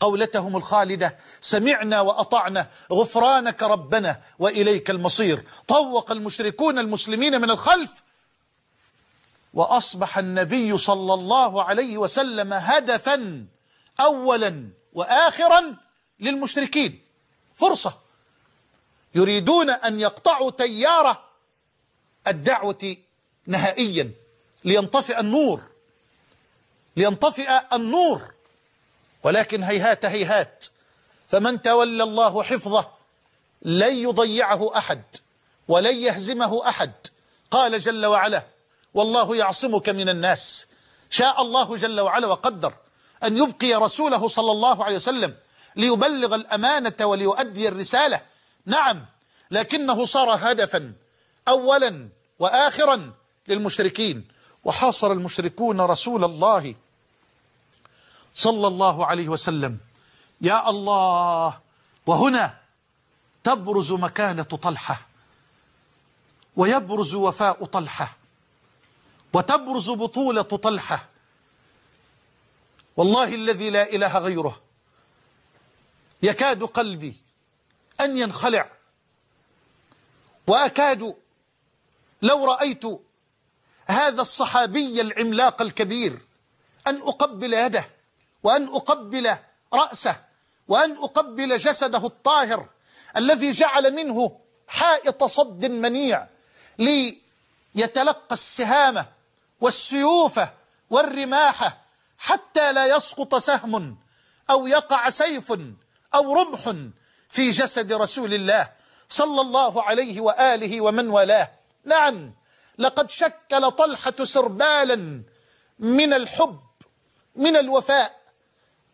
قولتهم الخالدة: سمعنا وأطعنا غفرانك ربنا وإليك المصير. طوق المشركون المسلمين من الخلف، وأصبح النبي صلى الله عليه وسلم هدفا أولا وآخرا للمشركين. فرصة، يريدون أن يقطعوا تيار الدعوة نهائيا لينطفئ النور، لينطفئ النور. ولكن هيهات هيهات، فمن تولى الله حفظه لن يضيعه أحد ولن يهزمه أحد. قال جل وعلا: والله يعصمك من الناس. شاء الله جل وعلا وقدر أن يبقي رسوله صلى الله عليه وسلم ليبلغ الأمانة وليؤدي الرسالة، نعم، لكنه صار هدفا أولا وآخرا للمشركين. وحاصر المشركون رسول الله صلى الله عليه وسلم. يا الله، وهنا تبرز مكانة طلحة، ويبرز وفاء طلحة، وتبرز بطولة طلحة. والله الذي لا إله غيره يكاد قلبي أن ينخلع، وأكاد لو رأيت هذا الصحابي العملاق الكبير أن أقبل يده وأن أقبل رأسه وأن أقبل جسده الطاهر الذي جعل منه حائط صد منيع ليتلقى السهامة والسيوف والرماحة حتى لا يسقط سهم أو يقع سيف أو رمح في جسد رسول الله صلى الله عليه وآله ومن والاه. نعم، لقد شكل طلحة سربالا من الحب من الوفاء،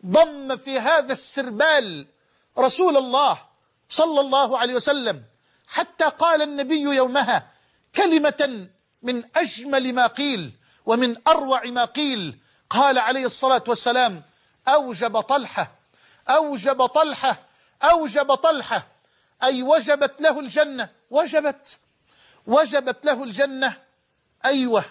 ضم في هذا السربال رسول الله صلى الله عليه وسلم، حتى قال النبي يومها كلمة من أجمل ما قيل ومن أروع ما قيل، قال عليه الصلاة والسلام: أوجب طلحة أوجب طلحة أوجب طلحة، أي وجبت له الجنة. وجبت وجبت له الجنة، أيوة،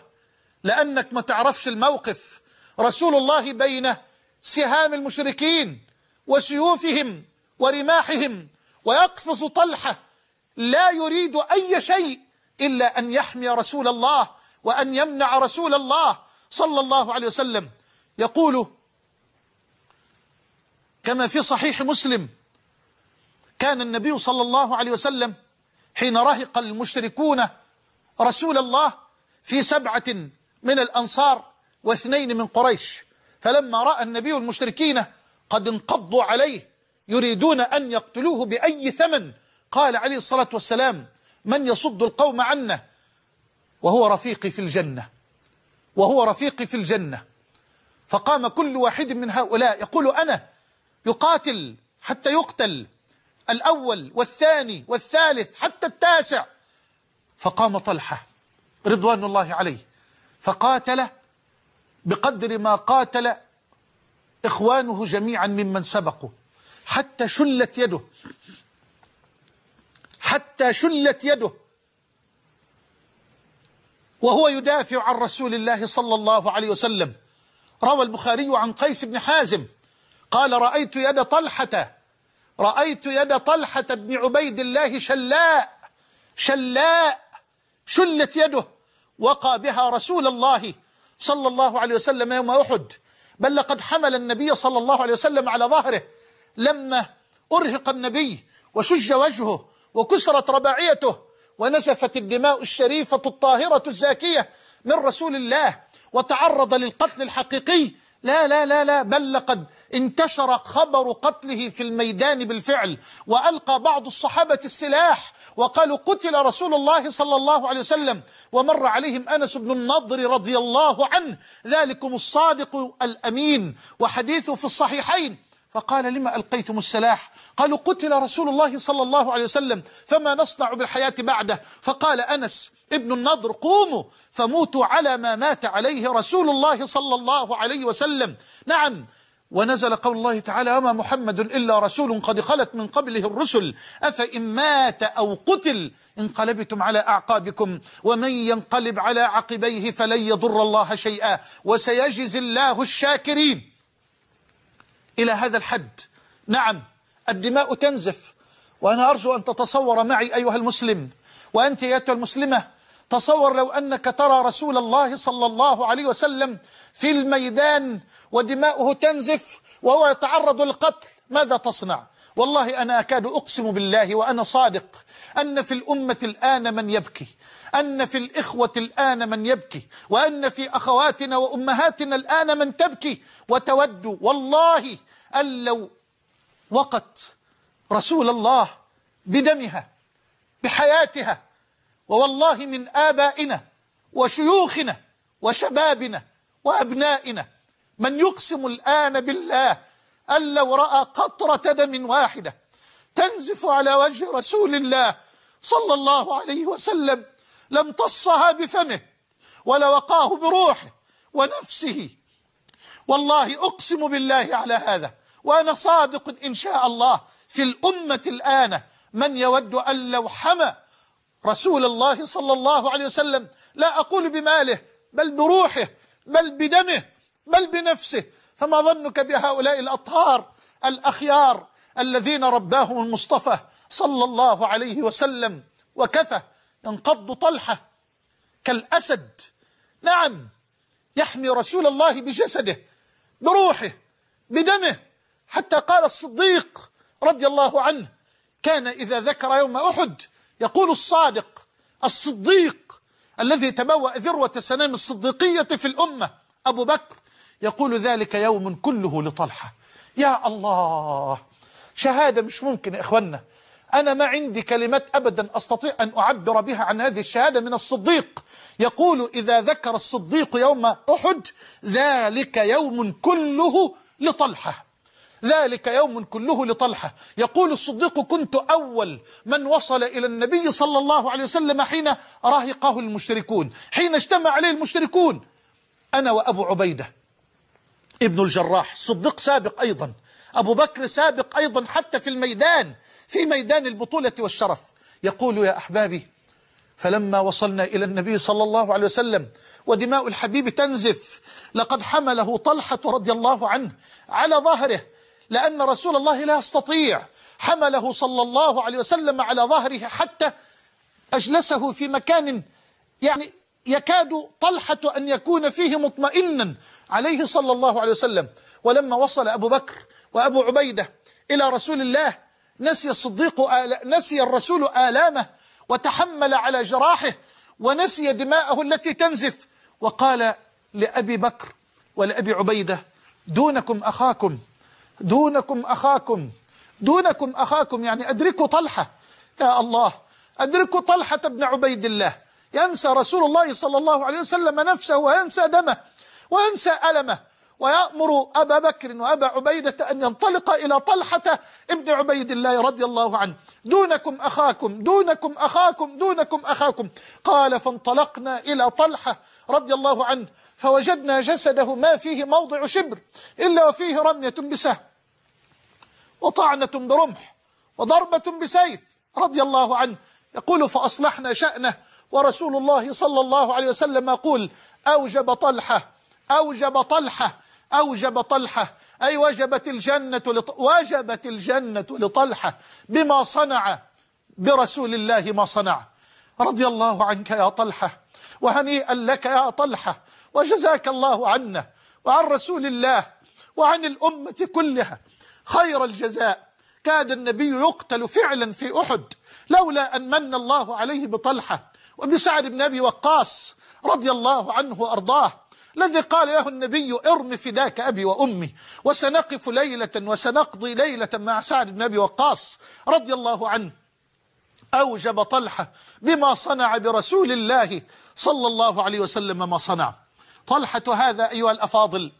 لأنك ما تعرفش الموقف. رسول الله بين سهام المشركين وسيوفهم ورماحهم، ويقفز طلحة لا يريد أي شيء إلا أن يحمي رسول الله وأن يمنع رسول الله صلى الله عليه وسلم. يقول كما في صحيح مسلم: كان النبي صلى الله عليه وسلم حين رهق المشركون رسول الله في سبعة من الأنصار واثنين من قريش، فلما رأى النبي المشركين قد انقضوا عليه يريدون أن يقتلوه بأي ثمن، قال عليه الصلاة والسلام: من يصد القوم عنا وهو رفيقي في الجنة وهو رفيقي في الجنة. فقام كل واحد من هؤلاء يقول: أنا يقاتل حتى يقتل، الأول والثاني والثالث حتى التاسع. فقام طلحة رضوان الله عليه فقاتل بقدر ما قاتل إخوانه جميعا ممن سبقوا، حتى شلت يده حتى شلت يده وهو يدافع عن رسول الله صلى الله عليه وسلم. روى البخاري عن قيس بن حازم قال: رأيت يد طلحة رأيت يد طلحة بن عبيد الله شلاء شلاء، شلت يده، وقى بها رسول الله صلى الله عليه وسلم يوم أحد، بل لقد حمل النبي صلى الله عليه وسلم على ظهره لما أرهق النبي وشج وجهه وكسرت رباعيته ونزفت الدماء الشريفة الطاهرة الزاكية من رسول الله، وتعرض للقتل الحقيقي. لا لا لا لا، بل لقد انتشر خبر قتله في الميدان بالفعل، وألقى بعض الصحابة السلاح وقالوا: قتل رسول الله صلى الله عليه وسلم. ومر عليهم أنس بن النضر رضي الله عنه، ذلكم الصادق الأمين، وحديثه في الصحيحين، فقال: لما ألقيتم السلاح؟ قالوا: قتل رسول الله صلى الله عليه وسلم، فما نصنع بالحياة بعده. فقال أنس ابن النضر: قوموا فموتوا على ما مات عليه رسول الله صلى الله عليه وسلم. نعم، ونزل قول الله تعالى: وما محمد إلا رسول قد خلت من قبله الرسل أفإن مات أو قتل انقلبتم على أعقابكم ومن ينقلب على عقبيه فلن يضر الله شيئا وسيجزي الله الشاكرين. إلى هذا الحد، نعم، الدماء تنزف. وأنا أرجو أن تتصور معي أيها المسلم، وأنت يا أيتها المسلمة، تصور لو أنك ترى رسول الله صلى الله عليه وسلم في الميدان ودماؤه تنزف وهو يتعرض للقتل، ماذا تصنع؟ والله أنا أكاد أقسم بالله وأنا صادق أن في الأمة الآن من يبكي، أن في الإخوة الآن من يبكي، وأن في أخواتنا وأمهاتنا الآن من تبكي وتود والله أن لو وقت رسول الله بدمها بحياتها. ووالله من آبائنا وشيوخنا وشبابنا وأبنائنا من يقسم الآن بالله أن لو رأى قطرة دم واحدة تنزف على وجه رسول الله صلى الله عليه وسلم لم تصها بفمه ولوقاه بروحه ونفسه. والله أقسم بالله على هذا وأنا صادق إن شاء الله. في الأمة الآن من يود أن لو حمى رسول الله صلى الله عليه وسلم، لا أقول بماله، بل بروحه، بل بدمه، بل بنفسه. فما ظنك بهؤلاء الأطهار الأخيار الذين رباهم المصطفى صلى الله عليه وسلم؟ وكفى، ينقض طلحة كالأسد، نعم، يحمي رسول الله بجسده بروحه بدمه. حتى قال الصديق رضي الله عنه: كان إذا ذكر يوم أحد، يقول الصادق الصديق الذي تبوأ ذروة سنام الصديقية في الأمة، أبو بكر يقول ذلك يوم كله لطلحة. يا الله، شهادة مش ممكن يا إخوانا. أنا ما عندي كلمات أبدا أستطيع أن أعبر بها عن هذه الشهادة من الصديق. يقول إذا ذكر الصديق يوم أحد: ذلك يوم كله لطلحة، ذلك يوم كله لطلحة. يقول الصديق: كنت أول من وصل إلى النبي صلى الله عليه وسلم حين راهقه المشركون، حين اجتمع عليه المشركون، أنا وأبو عبيدة ابن الجراح. الصديق سابق أيضا، أبو بكر سابق أيضا، حتى في الميدان، في ميدان البطولة والشرف. يقول: يا أحبابي، فلما وصلنا إلى النبي صلى الله عليه وسلم ودماء الحبيب تنزف، لقد حمله طلحة رضي الله عنه على ظهره، لأن رسول الله لا يستطيع، حمله صلى الله عليه وسلم على ظهره حتى أجلسه في مكان يعني يكاد طلحة أن يكون فيه مطمئنا عليه صلى الله عليه وسلم. ولما وصل أبو بكر وأبو عبيدة إلى رسول الله، نسي الصديق آل... نسي الرسول آلامه، وتحمل على جراحه، ونسي دماءه التي تنزف، وقال لأبي بكر ولأبي عبيدة: دونكم أخاكم، دونكم أخاكم، دونكم أخاكم، يعني أدركوا طلحة. يا الله، أدركوا طلحة بن عبيد الله. ينسى رسول الله صلى الله عليه وسلم نفسه، وينسى دمه، وينسى ألمه، ويأمر أبا بكر وأبا عبيدة أن ينطلق إلى طلحة ابن عبيد الله رضي الله عنه. دونكم أخاكم، دونكم أخاكم، دونكم أخاكم. قال: فانطلقنا إلى طلحة رضي الله عنه، فوجدنا جسده ما فيه موضع شبر إلا وفيه رمية بسهم، وطعنة برمح، وضربة بسيف رضي الله عنه. يقول: فأصلحنا شأنه، ورسول الله صلى الله عليه وسلم يقول: أوجب طلحة، أوجب طلحة، أوجب طلحة، أي وجبت الجنة لط... وجبت الجنة لطلحة بما صنع برسول الله ما صنع. رضي الله عنك يا طلحة، وهنيئا لك يا طلحة، وجزاك الله عنا وعن رسول الله وعن الأمة كلها خير الجزاء. كاد النبي يقتل فعلا في أحد لولا أن من الله عليه بطلحة وبسعد بن أبي وقاص رضي الله عنه وأرضاه، الذي قال له النبي: ارم فداك أبي وأمي. وسنقف ليلة وسنقضي ليلة مع سعد بن أبي وقاص رضي الله عنه. أوجب طلحة بما صنع برسول الله صلى الله عليه وسلم ما صنع. طلحة هذا أيها الأفاضل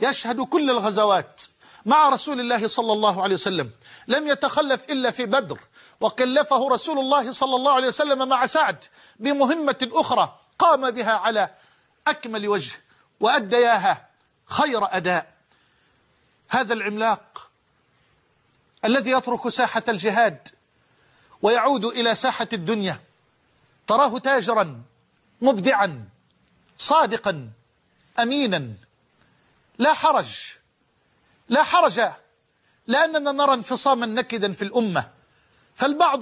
يشهد كل الغزوات مع رسول الله صلى الله عليه وسلم، لم يتخلف إلا في بدر، وكلفه رسول الله صلى الله عليه وسلم مع سعد بمهمة أخرى قام بها على أكمل وجه وأدياها خير أداء. هذا العملاق الذي يترك ساحة الجهاد ويعود إلى ساحة الدنيا، تراه تاجرا مبدعا صادقا أمينا، لا حرج، لا حرج، لأننا نرى انفصاما نكدا في الأمة. فالبعض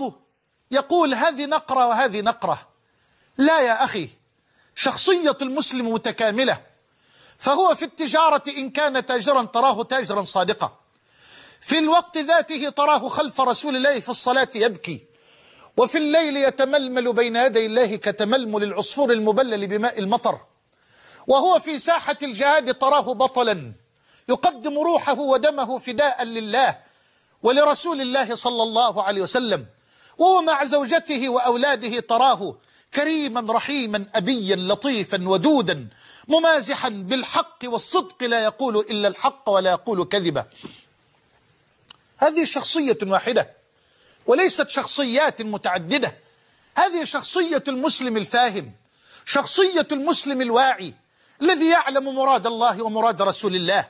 يقول: هذه نقرة وهذه نقرة. لا يا أخي، شخصية المسلم متكاملة. فهو في التجارة إن كان تاجرا تراه تاجرا صادقا، في الوقت ذاته تراه خلف رسول الله في الصلاة يبكي، وفي الليل يتململ بين يدي الله كتململ العصفور المبلل بماء المطر، وهو في ساحة الجهاد تراه بطلا يقدم روحه ودمه فداء لله ولرسول الله صلى الله عليه وسلم، وهو مع زوجته وأولاده تراه كريما رحيما أبيا لطيفا ودودا ممازحا بالحق والصدق، لا يقول إلا الحق ولا يقول كذبا. هذه شخصية واحدة وليست شخصيات متعددة. هذه شخصية المسلم الفاهم، شخصية المسلم الواعي، الذي يعلم مراد الله ومراد رسول الله،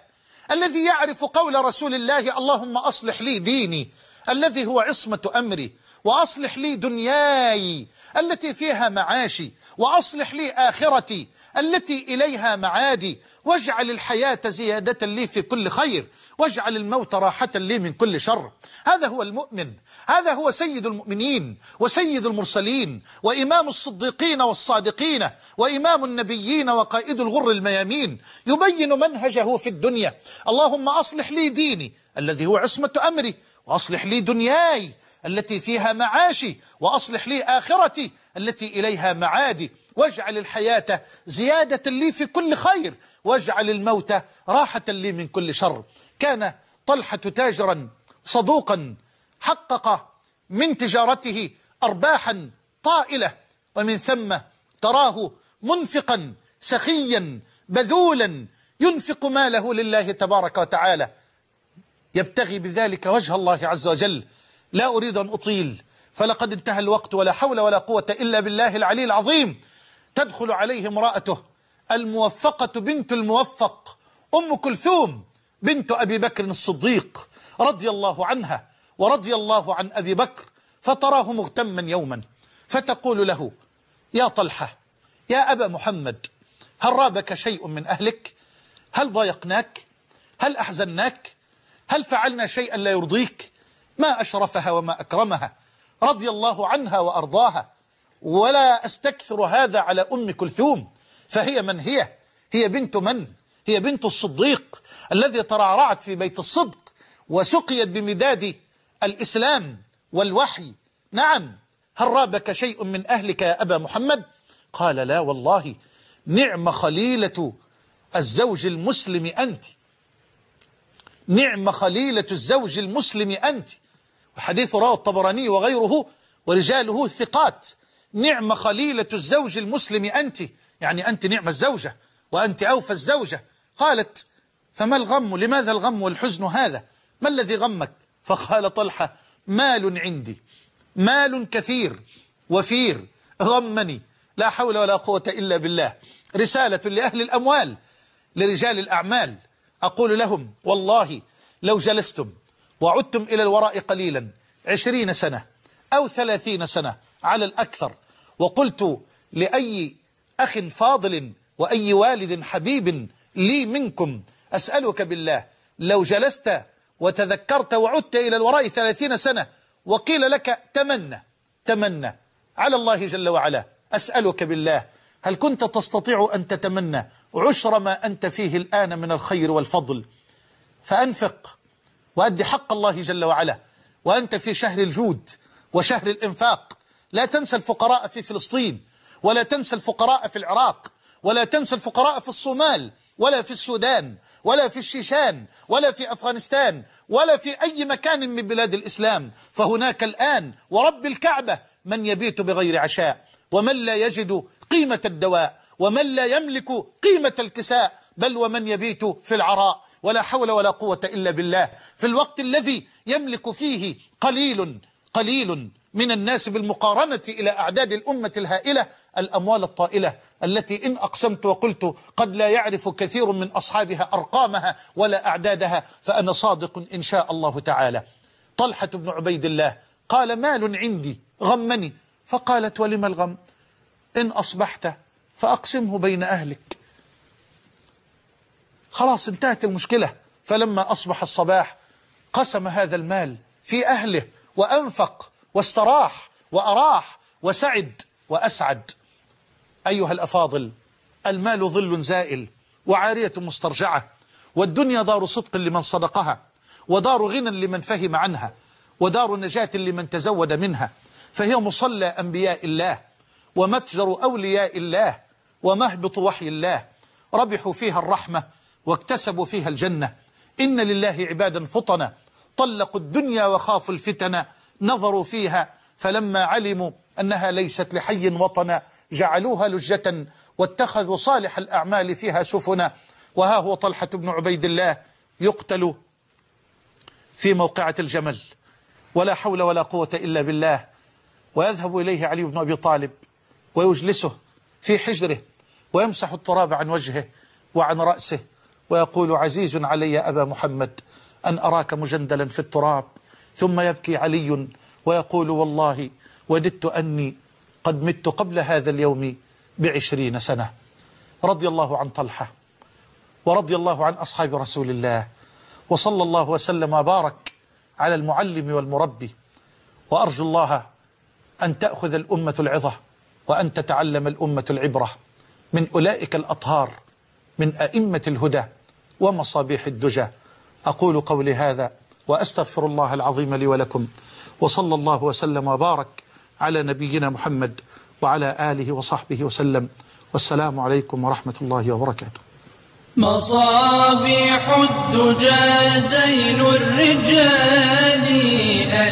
الذي يعرف قول رسول الله: اللهم أصلح لي ديني الذي هو عصمة أمري، وأصلح لي دنياي التي فيها معاشي، وأصلح لي آخرتي التي إليها معادي، واجعل الحياة زيادة لي في كل خير، واجعل الموت راحة لي من كل شر. هذا هو المؤمن، هذا هو سيد المؤمنين وسيد المرسلين وإمام الصديقين والصادقين وإمام النبيين وقائد الغر الميامين. يبين منهجه في الدنيا: اللهم أصلح لي ديني الذي هو عصمة أمري، وأصلح لي دنياي التي فيها معاشي، وأصلح لي آخرتي التي إليها معادي، واجعل الحياة زيادة لي في كل خير واجعل الموت راحة لي من كل شر. كان طلحة تاجرا صدوقا حقق من تجارته أرباحا طائلة، ومن ثم تراه منفقا سخيا بذولا ينفق ماله لله تبارك وتعالى يبتغي بذلك وجه الله عز وجل. لا أريد أن أطيل فلقد انتهى الوقت، ولا حول ولا قوة إلا بالله العلي العظيم. تدخل عليه امرأته الموفقة بنت الموفق أم كلثوم بنت أبي بكر الصديق رضي الله عنها ورضي الله عن أبي بكر، فتراه مغتما يوما فتقول له: يا طلحة، يا أبا محمد، هل رابك شيء من أهلك؟ هل ضايقناك؟ هل أحزناك؟ هل فعلنا شيئا لا يرضيك؟ ما أشرفها وما أكرمها رضي الله عنها وأرضاها. ولا أستكثر هذا على أم كلثوم، فهي من هي؟ هي بنت من؟ هي بنت الصديق الذي ترعرعت في بيت الصدق وسقيت بمداد الإسلام والوحي. نعم، هل رابك شيء من أهلك يا أبا محمد؟ قال: لا والله، نعم خليلة الزوج المسلم أنت، نعم خليلة الزوج المسلم أنت. وحديث رواه الطبراني وغيره ورجاله الثقات. نعم خليلة الزوج المسلم أنت، يعني أنت نعم الزوجة وأنت أوفى الزوجة. قالت: فما الغم؟ لماذا الغم والحزن هذا؟ ما الذي غمك؟ فقال طلحة: مال عندي، مال كثير وفير غمني. لا حول ولا قوة إلا بالله. رسالة لأهل الأموال، لرجال الأعمال، أقول لهم: والله لو جلستم وعدتم إلى الوراء قليلا عشرين سنة أو ثلاثين سنة على الأكثر، وقلت لأي أخ فاضل وأي والد حبيب لي منكم: أسألك بالله لو جلست وتذكرت وعدت إلى الوراء ثلاثين سنة وقيل لك تمنى تمنى على الله جل وعلا، أسألك بالله هل كنت تستطيع أن تتمنى عشر ما أنت فيه الآن من الخير والفضل؟ فأنفق وأدي حق الله جل وعلا وأنت في شهر الجود وشهر الإنفاق. لا تنسى الفقراء في فلسطين، ولا تنسى الفقراء في العراق، ولا تنسى الفقراء في الصومال، ولا في السودان، ولا في الشيشان، ولا في أفغانستان، ولا في أي مكان من بلاد الإسلام، فهناك الآن ورب الكعبة من يبيت بغير عشاء، ومن لا يجد قيمة الدواء، ومن لا يملك قيمة الكساء، بل ومن يبيت في العراء. ولا حول ولا قوة إلا بالله. في الوقت الذي يملك فيه قليل قليل من الناس بالمقارنة إلى أعداد الأمة الهائلة الأموال الطائلة التي إن أقسمت وقلت قد لا يعرف كثير من أصحابها أرقامها ولا أعدادها، فأنا صادق إن شاء الله تعالى. طلحة بن عبيد الله قال: مال عندي غمني. فقالت: ولم الغم؟ إن أصبحت فأقسمه بين أهلك. خلاص انتهت المشكلة. فلما أصبح الصباح قسم هذا المال في أهله وأنفق واستراح وأراح وسعد وأسعد. أيها الأفاضل، المال ظل زائل وعارية مسترجعة، والدنيا دار صدق لمن صدقها، ودار غنى لمن فهم عنها، ودار نجاة لمن تزود منها، فهي مصلى أنبياء الله ومتجر أولياء الله ومهبط وحي الله. ربحوا فيها الرحمة واكتسبوا فيها الجنة. إن لله عبادا فطنا طلقوا الدنيا وخافوا الفتنة، نظروا فيها فلما علموا أنها ليست لحي وطنا جعلوها لجة واتخذوا صالح الأعمال فيها سفنا. وها هو طلحة بن عبيد الله يقتل في موقعة الجمل، ولا حول ولا قوة إلا بالله. ويذهب إليه علي بن أبي طالب ويجلسه في حجره ويمسح التراب عن وجهه وعن رأسه ويقول: عزيز علي أبا محمد أن أراك مجندلا في التراب. ثم يبكي علي ويقول: والله وددت أني قد مت قبل هذا اليوم بعشرين سنة. رضي الله عن طلحة، ورضي الله عن أصحاب رسول الله، وصلى الله وسلم وبارك على المعلم والمربي. وأرجو الله أن تأخذ الأمة العظة وأن تتعلم الأمة العبرة من أولئك الأطهار، من أئمة الهدى ومصابيح الدجى. أقول قولي هذا وأستغفر الله العظيم لي ولكم، وصلى الله وسلم وبارك على نبينا محمد. وعلى آله وصحبه وسلم، والسلام عليكم ورحمة الله وبركاته. مصابيح الدجى زين الرجال.